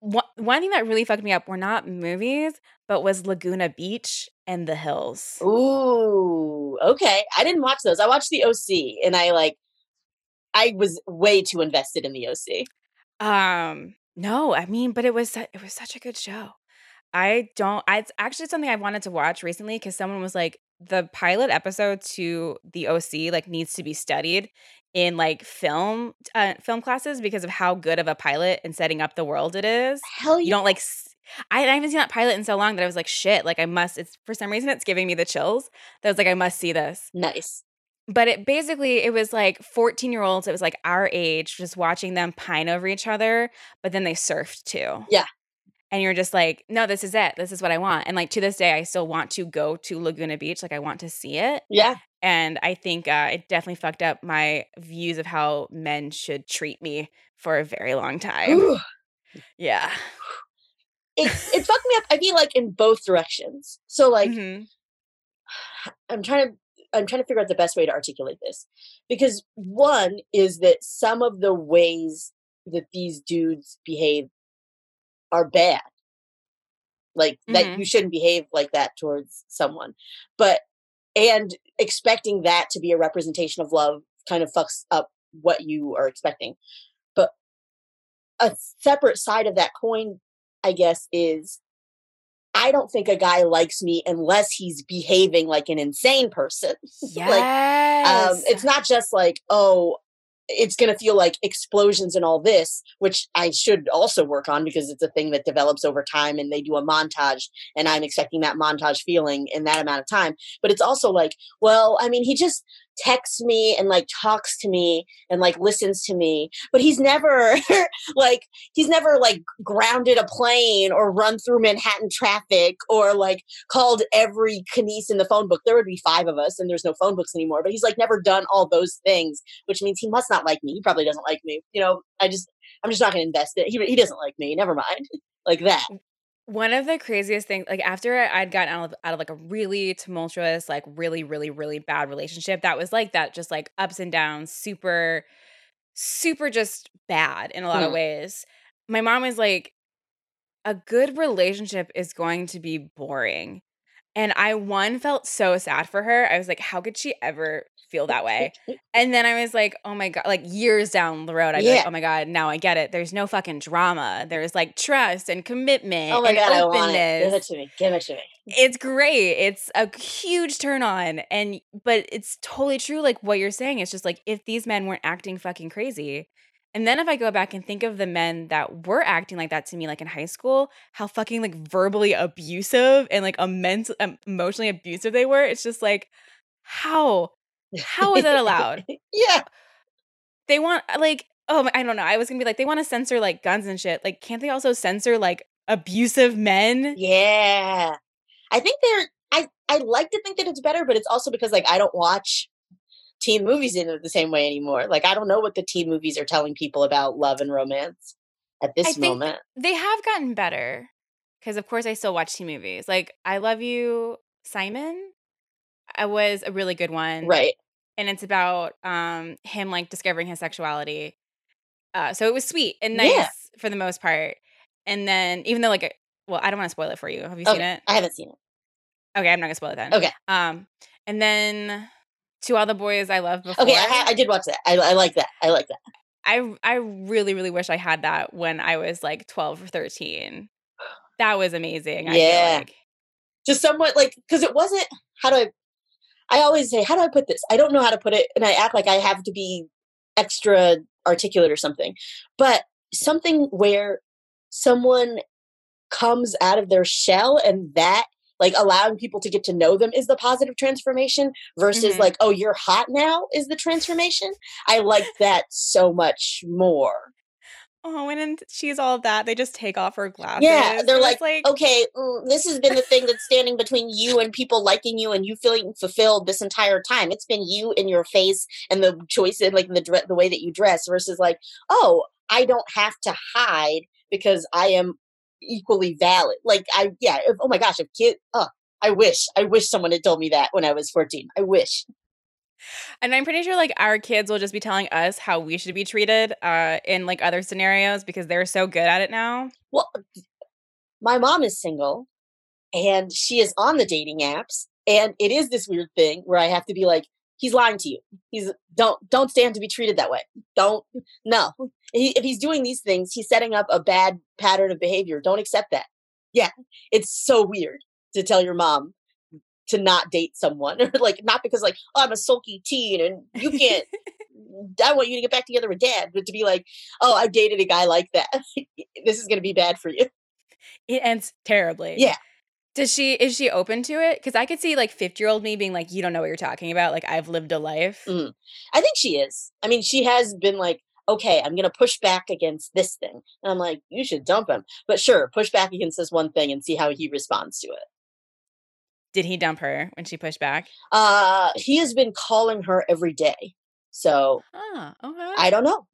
One thing that really fucked me up were not movies, but was Laguna Beach and The Hills. Ooh, okay. I didn't watch those. I watched The O C and I like, I was way too invested in The O C. Um, no, I mean, but it was it was such a good show. I don't. I, it's actually something I wanted to watch recently because someone was like, the pilot episode to The O C like needs to be studied in like film uh, film classes because of how good of a pilot and setting up the world it is. Hell yeah. You don't like s- I, I haven't seen that pilot in so long that I was like, shit, like I must. It's for some reason it's giving me the chills. That I was like, I must see this. Nice. But it basically it was like fourteen year olds. It was like our age, just watching them pine over each other, but then they surfed too. Yeah. And you're just like, no, this is it. This is what I want. And like to this day, I still want to go to Laguna Beach. Like I want to see it. Yeah. And I think uh, it definitely fucked up my views of how men should treat me for a very long time. Ooh. Yeah. It it fucked me up. I feel like in both directions. So like, mm-hmm. I'm trying to I'm trying to figure out the best way to articulate this, because one is that some of the ways that these dudes behave are bad, like mm-hmm. that you shouldn't behave like that towards someone, but and expecting that to be a representation of love kind of fucks up what you are expecting. But a separate side of that coin, I guess, is I don't think a guy likes me unless he's behaving like an insane person. Yes. Like, um, it's not just like, oh, it's going to feel like explosions and all this, which I should also work on because it's a thing that develops over time and they do a montage and I'm expecting that montage feeling in that amount of time. But it's also like, well, I mean, he just texts me and like talks to me and like listens to me, but he's never like, he's never like grounded a plane or run through Manhattan traffic or like called every Kenice in the phone book. There would be five of us and there's no phone books anymore, but he's like never done all those things, which means he must not like me. He probably doesn't like me. You know, I just, I'm just not going to invest it. He, he doesn't like me. Never mind. Like that. One of the craziest things, like after I'd gotten out of, out of like a really tumultuous, like really, really, really bad relationship, that was like that, just like ups and downs, super, super just bad in a lot mm. of ways. My mom was like, a good relationship is going to be boring. And I, one, felt so sad for her. I was like, how could she ever feel that way? And then I was like, oh my God, like years down the road, I'd yeah. be like, oh my God, now I get it. There's no fucking drama. There's like trust and commitment. Oh my and God, openness. I want it. Give it to me. Give it to me. It's great. It's a huge turn on. And, but it's totally true. Like what you're saying, it's just like, if these men weren't acting fucking crazy. And then if I go back and think of the men that were acting like that to me, like in high school, how fucking like verbally abusive and like immense, um, emotionally abusive they were. It's just like, how, how is that allowed? Yeah. They want like, oh, I don't know. I was going to be like, they want to censor like guns and shit. Like, can't they also censor like abusive men? Yeah. I think they're, I, I like to think that it's better, but it's also because like, I don't watch teen movies in the same way anymore. Like, I don't know what the teen movies are telling people about love and romance at this I moment. They have gotten better because of course I still watch teen movies. Like I Love You, Simon, I was a really good one. Right. And it's about um, him like discovering his sexuality. Uh, so it was sweet and nice yeah. for the most part. And then even though like, well, I don't want to spoil it for you. Have you okay. seen it? I haven't seen it. Okay. I'm not gonna spoil it then. Okay. Um, and then To All the Boys I Loved Before. Okay. I, ha- I did watch that. I, I like that. I like that. I, I really, really wish I had that when I was like twelve or thirteen. That was amazing. I yeah. feel like. Just somewhat like, cause it wasn't, how do I, I always say, how do I put this? I don't know how to put it. And I act like I have to be extra articulate or something. But something where someone comes out of their shell and that, like, allowing people to get to know them is the positive transformation versus mm-hmm. like, oh, you're hot now is the transformation. I like that so much more. Oh, and in She's All That, they just take off her glasses. Yeah, they're like, like, okay, mm, this has been the thing that's standing between you and people liking you and you feeling fulfilled this entire time. It's been you and your face and the choice and like the the way that you dress versus like, oh, I don't have to hide because I am equally valid. Like, I, yeah, if, oh my gosh, if kid, oh, I wish, I wish someone had told me that when I was fourteen. I wish. And I'm pretty sure like our kids will just be telling us how we should be treated uh, in like other scenarios because they're so good at it now. Well, my mom is single and she is on the dating apps. And it is this weird thing where I have to be like, he's lying to you. He's don't, don't stand to be treated that way. Don't, no. He, if he's doing these things, he's setting up a bad pattern of behavior. Don't accept that. Yeah. It's so weird to tell your mom to not date someone, or like, not because like, oh, I'm a sulky teen and you can't, I want you to get back together with dad, but to be like, oh, I dated a guy like that. This is going to be bad for you. It ends terribly. Yeah. Does she, is she open to it? Cause I could see like fifty year old me being like, you don't know what you're talking about. Like I've lived a life. Mm. I think she is. I mean, she has been like, okay, I'm going to push back against this thing. And I'm like, you should dump him, but sure. Push back against this one thing and see how he responds to it. Did he dump her when she pushed back? Uh, he has been calling her every day. So ah, okay. I don't know.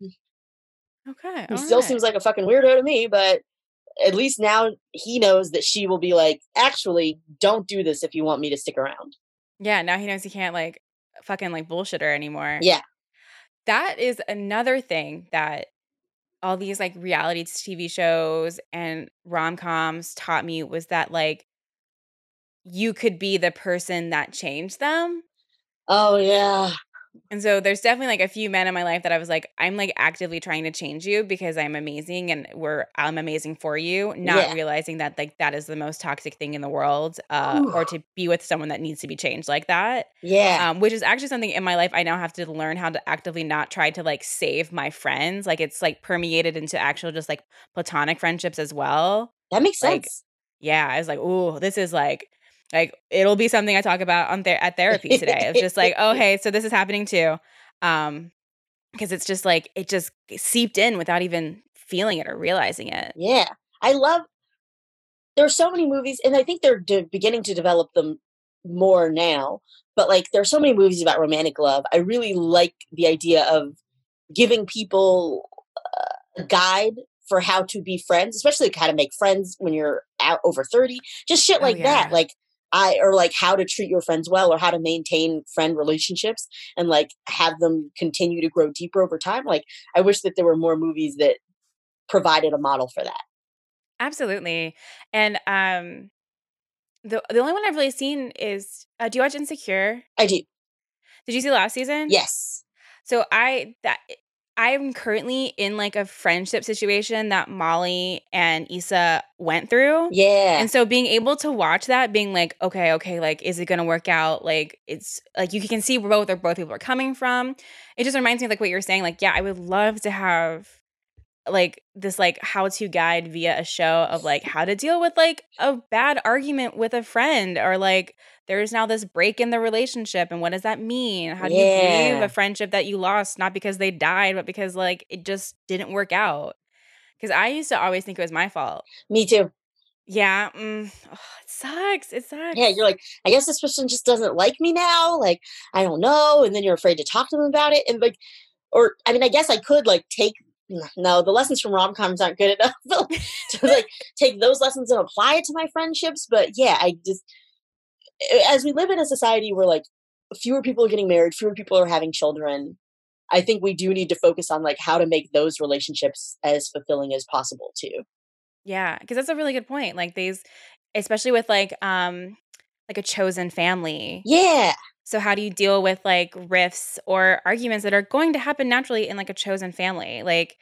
Okay. He still right. seems like a fucking weirdo to me, but at least now he knows that she will be like, actually, don't do this if you want me to stick around. Yeah. Now he knows he can't like fucking like bullshit her anymore. Yeah. That is another thing that all these like reality T V shows and rom-coms taught me was that like, you could be the person that changed them. Oh, yeah. And so there's definitely like a few men in my life that I was like, I'm like actively trying to change you because I'm amazing and we're I'm amazing for you, not yeah. realizing that like that is the most toxic thing in the world uh, or to be with someone that needs to be changed like that. Yeah. Um, which is actually something in my life I now have to learn how to actively not try to like save my friends. Like it's like permeated into actual just like platonic friendships as well. That makes sense. Like, yeah. I was like, ooh, this is like – Like, it'll be something I talk about on ther- at therapy today. It's just like, oh, hey, so this is happening too. Um, because it's just like, it just seeped in without even feeling it or realizing it. Yeah. I love, there are so many movies, and I think they're de- beginning to develop them more now. But like, there are so many movies about romantic love. I really like the idea of giving people uh, a guide for how to be friends, especially how to make friends when you're out over thirty. Just shit like oh, yeah. that. Like, I, or like how to treat your friends well or how to maintain friend relationships and like have them continue to grow deeper over time. Like I wish that there were more movies that provided a model for that. Absolutely. And um, the the only one I've really seen is, uh, do you watch Insecure? I do. Did you see last season? Yes. So I, that I'm currently in like a friendship situation that Molly and Issa went through. Yeah. And so being able to watch that, being like, okay, okay, like, is it going to work out? Like, it's like, you can see where both, where both people are coming from. It just reminds me of like what you're saying. Like, yeah, I would love to have like this like how-to guide via a show of like how to deal with like a bad argument with a friend, or like there's now this break in the relationship and what does that mean? How do yeah. you grieve a friendship that you lost, not because they died, but because like it just didn't work out? Because I used to always think it was my fault. Me too. Yeah. Mm. Oh, it sucks. It sucks. Yeah. You're like, I guess this person just doesn't like me now. Like, I don't know. And then you're afraid to talk to them about it. And like, or I mean, I guess I could like take, no, the lessons from rom-coms aren't good enough to like take those lessons and apply it to my friendships. But yeah, I just, as we live in a society where like fewer people are getting married, fewer people are having children, I think we do need to focus on like how to make those relationships as fulfilling as possible too. Yeah, because that's a really good point. Like these, especially with like um, like a chosen family. Yeah. So how do you deal with like rifts or arguments that are going to happen naturally in like a chosen family? Like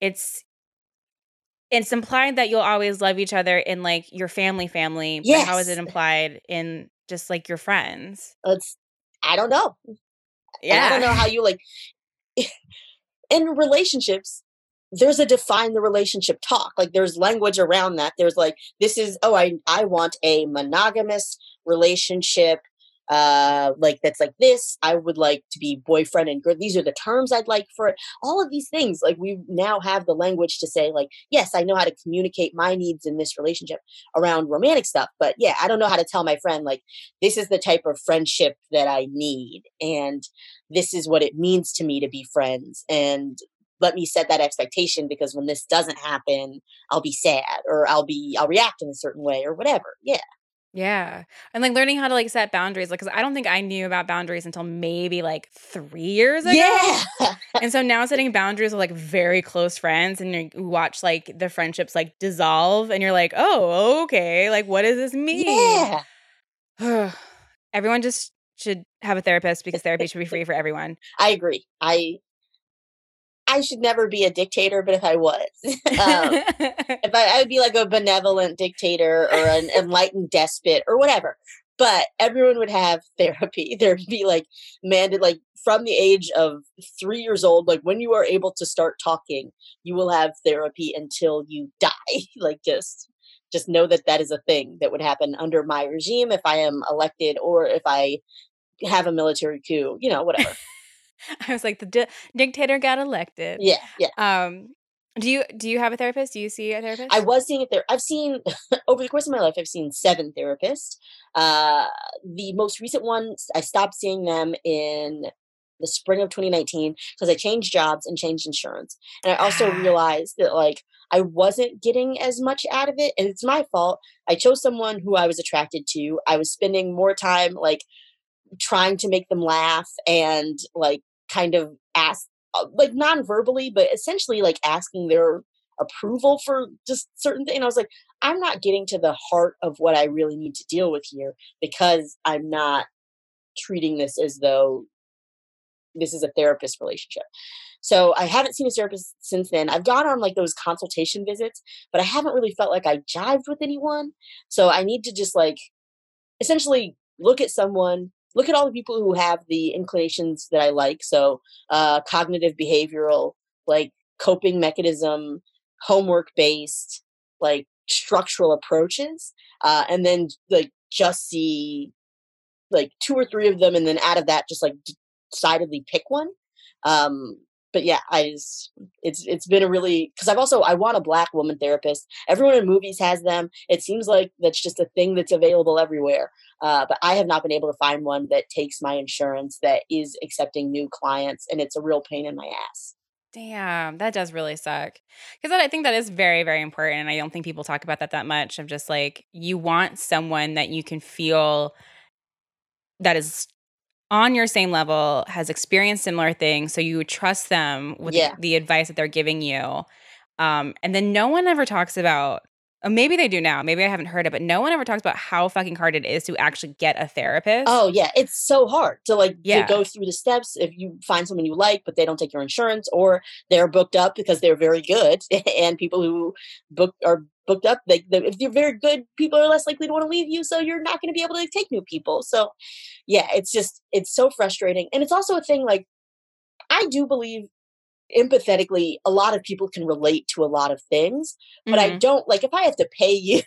it's it's implied that you'll always love each other in like your family family. Yes. But how is it implied in just like your friends? It's I don't know. Yeah. And I don't know how you like in relationships. There's a define the relationship talk. Like there's language around that. There's like, this is, oh, I, I want a monogamous relationship. Uh, like that's like this, I would like to be boyfriend and girl. These are the terms I'd like for it. All of these things. Like we now have the language to say like, yes, I know how to communicate my needs in this relationship around romantic stuff. But yeah, I don't know how to tell my friend, like, this is the type of friendship that I need. And this is what it means to me to be friends. And let me set that expectation, because when this doesn't happen, I'll be sad, or I'll be, I'll react in a certain way, or whatever. Yeah. Yeah. And like learning how to like set boundaries. Like, cause I don't think I knew about boundaries until maybe like three years ago. Yeah. And so now setting boundaries with like very close friends, and you watch like the friendships like dissolve, and you're like, oh, okay. Like, what does this mean? Yeah. Everyone just should have a therapist, because therapy should be free for everyone. I agree. I, I should never be a dictator, but if I was, um, if I, I would be like a benevolent dictator or an enlightened despot or whatever. But everyone would have therapy. There'd be like mandated, like from the age of three years old, like when you are able to start talking, you will have therapy until you die. Like just, just know that that is a thing that would happen under my regime if I am elected, or if I have a military coup, you know, whatever. I was like, the di- dictator got elected. Yeah, yeah. Um, do you do you have a therapist? Do you see a therapist? I was seeing a therapist. I've seen, over the course of my life, I've seen seven therapists. Uh, the most recent one, I stopped seeing them in the spring of twenty nineteen because I changed jobs and changed insurance. And I also realized that, like, I wasn't getting as much out of it. And it's my fault. I chose someone who I was attracted to. I was spending more time, like, trying to make them laugh and, like, kind of ask, like, non-verbally, but essentially like asking their approval for just certain things. And I was like, I'm not getting to the heart of what I really need to deal with here, because I'm not treating this as though this is a therapist relationship. So I haven't seen a therapist since then. I've gone on like those consultation visits, but I haven't really felt like I jived with anyone. So I need to just like essentially look at someone. Look at all the people who have the inclinations that I like. So uh, cognitive behavioral, like coping mechanism, homework-based, like structural approaches. Uh, and then like just see like two or three of them. And then out of that, just like decidedly pick one. Um, but yeah, I just, it's, it's been a really, cause I've also, I want a black woman therapist. Everyone in movies has them. It seems like that's just a thing that's available everywhere. Uh, but I have not been able to find one that takes my insurance, that is accepting new clients. And it's a real pain in my ass. Damn, that does really suck. Because I think that is very, very important. And I don't think people talk about that that much, of just like, you want someone that you can feel that is on your same level, has experienced similar things. So you trust them with yeah. the advice that they're giving you. Um, and then no one ever talks about, or maybe they do now, maybe I haven't heard it, but no one ever talks about how fucking hard it is to actually get a therapist. Oh yeah. It's so hard to like yeah. to go through the steps. If you find someone you like, but they don't take your insurance, or they're booked up because they're very good. And people who book are booked up, they, they, if you're very good, people are less likely to want to leave you. So you're not going to be able to like, take new people. So yeah, it's just, it's so frustrating. And it's also a thing, like, I do believe empathetically, a lot of people can relate to a lot of things, but mm-hmm. I don't, like, if I have to pay you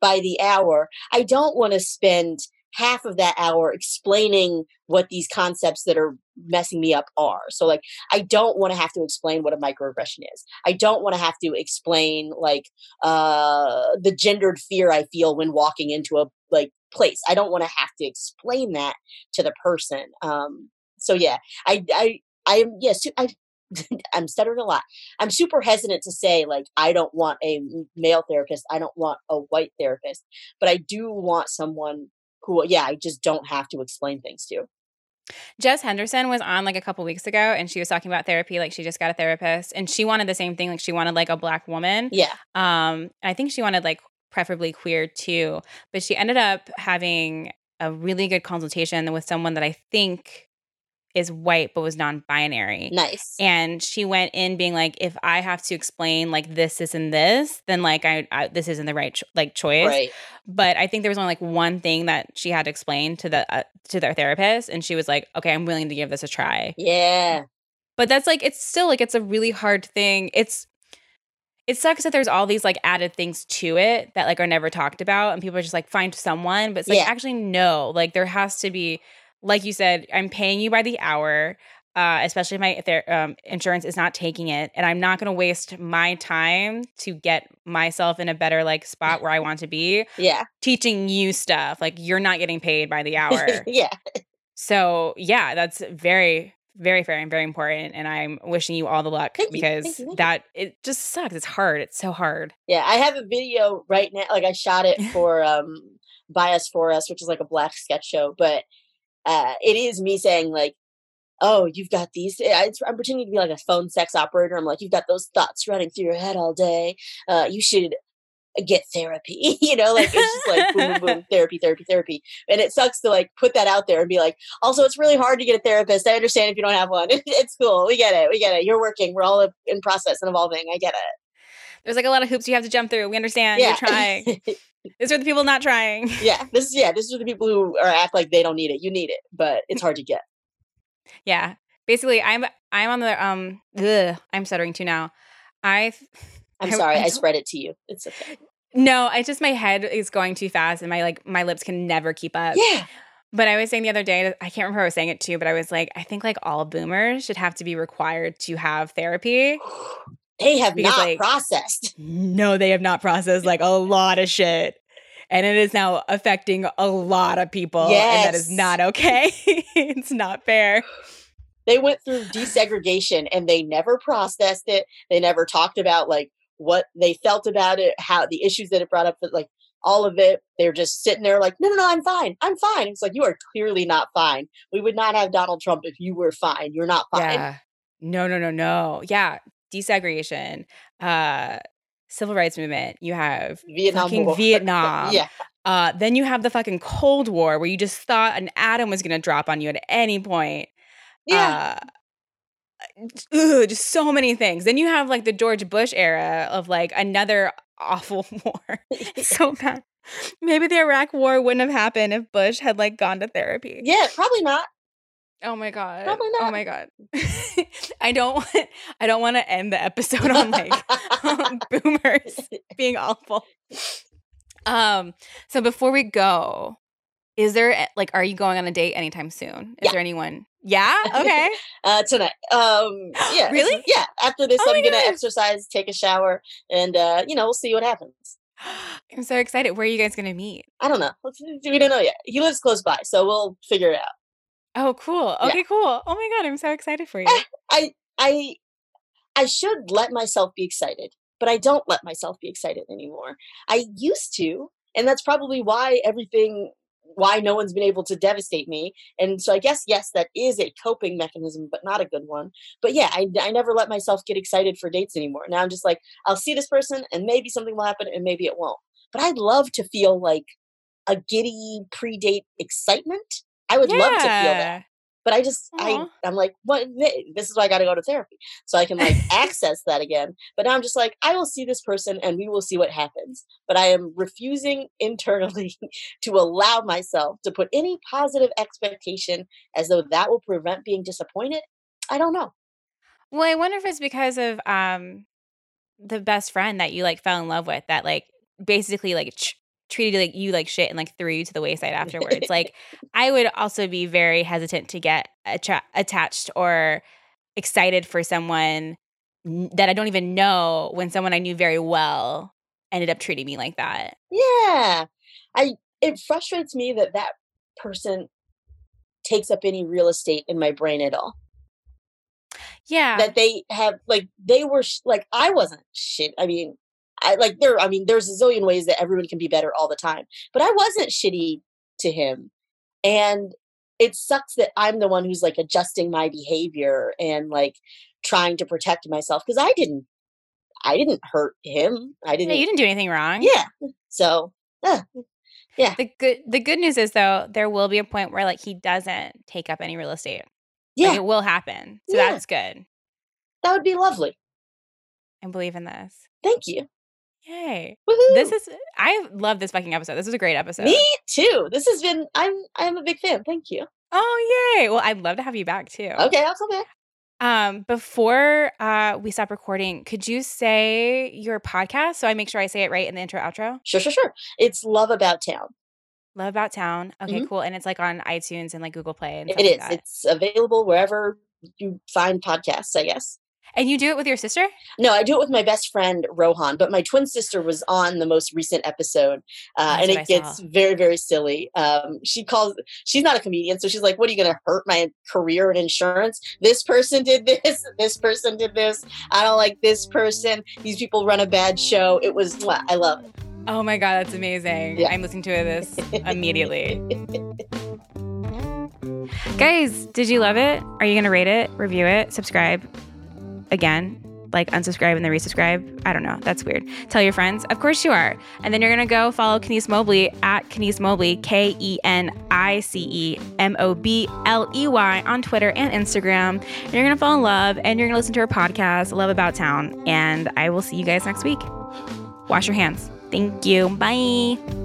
by the hour, I don't want to spend half of that hour explaining what these concepts that are messing me up are. So, like, I don't want to have to explain what a microaggression is. I don't want to have to explain, like, uh, the gendered fear I feel when walking into a, like, place. I don't want to have to explain that to the person. Um, so yeah, I, I, I am, yes, I, I'm stuttering a lot. I'm super hesitant to say, like, I don't want a male therapist. I don't want a white therapist, but I do want someone who, yeah, I just don't have to explain things to. Jess Henderson was on like a couple weeks ago and she was talking about therapy. Like, she just got a therapist and she wanted the same thing. Like, she wanted like a black woman. Yeah. Um, I think she wanted like preferably queer too, but she ended up having a really good consultation with someone that I think is white but was non-binary. Nice. And she went in being like, if I have to explain like this, this, and this, then like I, I this isn't the right cho- like choice. Right. But I think there was only like one thing that she had to explain to the uh, to their therapist, and she was like, okay, I'm willing to give this a try. Yeah. But that's like, it's still like, it's a really hard thing. It's it sucks that there's all these like added things to it that like are never talked about, and people are just like, find someone. But it's like, yeah. actually no, like there has to be. Like you said, I'm paying you by the hour, uh, especially if my ther- um, insurance is not taking it. And I'm not going to waste my time to get myself in a better like spot where I want to be. Yeah. Teaching you stuff. Like, you're not getting paid by the hour. Yeah. So, yeah, that's very, very fair and very important. And I'm wishing you all the luck thank because you, thank you, thank that – it just sucks. It's hard. It's so hard. Yeah. I have a video right now. Like, I shot it for um, By Us, For Us, which is like a black sketch show. But – Uh, it is me saying, like, oh, you've got these. I, I'm pretending to be like a phone sex operator. I'm like, you've got those thoughts running through your head all day. Uh, you should get therapy. You know, like, it's just like boom, boom, boom, therapy, therapy, therapy. And it sucks to like put that out there and be like, also, it's really hard to get a therapist. I understand if you don't have one. It's cool. We get it. We get it. You're working. We're all in process and evolving. I get it. There's like a lot of hoops you have to jump through. We understand. Yeah. You're trying. These are the people not trying. Yeah. This is, yeah. These are the people who are act like they don't need it. You need it, but it's hard to get. Yeah. Basically, I'm, I'm on the, um, ugh, I'm stuttering too now. I, I'm I, sorry. I, I spread it to you. It's okay. No, I just, my head is going too fast and my, like, my lips can never keep up. Yeah. But I was saying the other day, I can't remember who I was saying it to, but I was like, I think like all boomers should have to be required to have therapy. They have because, not like, processed. No, they have not processed like a lot of shit. And it is now affecting a lot of people. Yes. And that is not okay. It's not fair. They went through desegregation and they never processed it. They never talked about like what they felt about it, how the issues that it brought up, but like all of it. They're just sitting there like, no, no, no, I'm fine. I'm fine. It's like, you are clearly not fine. We would not have Donald Trump if you were fine. You're not fine. Yeah. No, no, no, no. Yeah. Desegregation, uh, civil rights movement. You have Vietnam fucking War. Vietnam. Yeah. Uh, then you have the fucking Cold War where you just thought an atom was going to drop on you at any point. Yeah. Uh, ugh, just so many things. Then you have like the George Bush era of like another awful war. So bad. Maybe the Iraq War wouldn't have happened if Bush had like gone to therapy. Yeah, probably not. Oh my god. Probably not. Oh my god. I don't want I don't want to end the episode on like on boomers being awful. Um so before we go, is there like are you going on a date anytime soon? Is yeah. there anyone? Yeah? Okay. uh tonight. Um yeah. Really? Yeah, after this oh I'm going to exercise, take a shower, and uh you know, we'll see what happens. I'm so excited. Where are you guys going to meet? I don't know. We don't know yet. He lives close by, so we'll figure it out. Oh, cool. Okay, yeah. Cool. Oh my god, I'm so excited for you. I I I should let myself be excited, but I don't let myself be excited anymore. I used to, and that's probably why everything why no one's been able to devastate me. And so I guess yes, that is a coping mechanism, but not a good one. But yeah, I I never let myself get excited for dates anymore. Now I'm just like, I'll see this person and maybe something will happen and maybe it won't. But I'd love to feel like a giddy pre-date excitement. I would yeah. love to feel that, but I just, Aww. I, I'm like, what? This is why I got to go to therapy so I can like access that again. But now I'm just like, I will see this person and we will see what happens. But I am refusing internally to allow myself to put any positive expectation as though that will prevent being disappointed. I don't know. Well, I wonder if it's because of um, the best friend that you like fell in love with that like basically like ch- treated like you like shit and like threw you to the wayside afterwards. Like I would also be very hesitant to get att- attached or excited for someone that I don't even know when someone I knew very well ended up treating me like that. Yeah. I it frustrates me that that person takes up any real estate in my brain at all. Yeah. That they have, like, they were, sh- like, I wasn't shit. I mean, I, like, there, I mean, there's a zillion ways that everyone can be better all the time. But I wasn't shitty to him. And it sucks that I'm the one who's, like, adjusting my behavior and, like, trying to protect myself. Because I didn't, I didn't hurt him. I didn't. Yeah, you didn't do anything wrong. Yeah. So, uh, yeah. The good, the good news is, though, there will be a point where, like, he doesn't take up any real estate. Yeah. Like it will happen. So yeah. That's good. That would be lovely. I believe in this. Thank you. Yay. Woohoo. This is I love this fucking episode. This was a great episode. Me too. This has been I'm I'm a big fan. Thank you. Oh yay. Well, I'd love to have you back too. Okay, I'll come back. Um, before uh we stop recording, could you say your podcast so I make sure I say it right in the intro outro? Sure, sure, sure. It's Love About Town. Love About Town. Okay, mm-hmm. Cool. And it's like on iTunes and like Google Play. And stuff it is. Like that. It's available wherever you find podcasts, I guess. And you do it with your sister? No, I do it with my best friend, Rohan. But my twin sister was on the most recent episode. Uh, and it gets very, very silly. Um, she calls, she's not a comedian. So she's like, what are you going to hurt my career in insurance? This person did this. This person did this. I don't like this person. These people run a bad show. It was, I love it. Oh my God, that's amazing. Yeah. I'm listening to this immediately. Guys, did you love it? Are you going to rate it, review it, subscribe? Again, like unsubscribe and then resubscribe? I don't know. That's weird. Tell your friends. Of course you are. And then you're going to go follow Kenice Mobley at Kenice Mobley, K E N I C E M O B L E Y on Twitter and Instagram. And you're going to fall in love and you're going to listen to her podcast, Love About Town. And I will see you guys next week. Wash your hands. Thank you. Bye.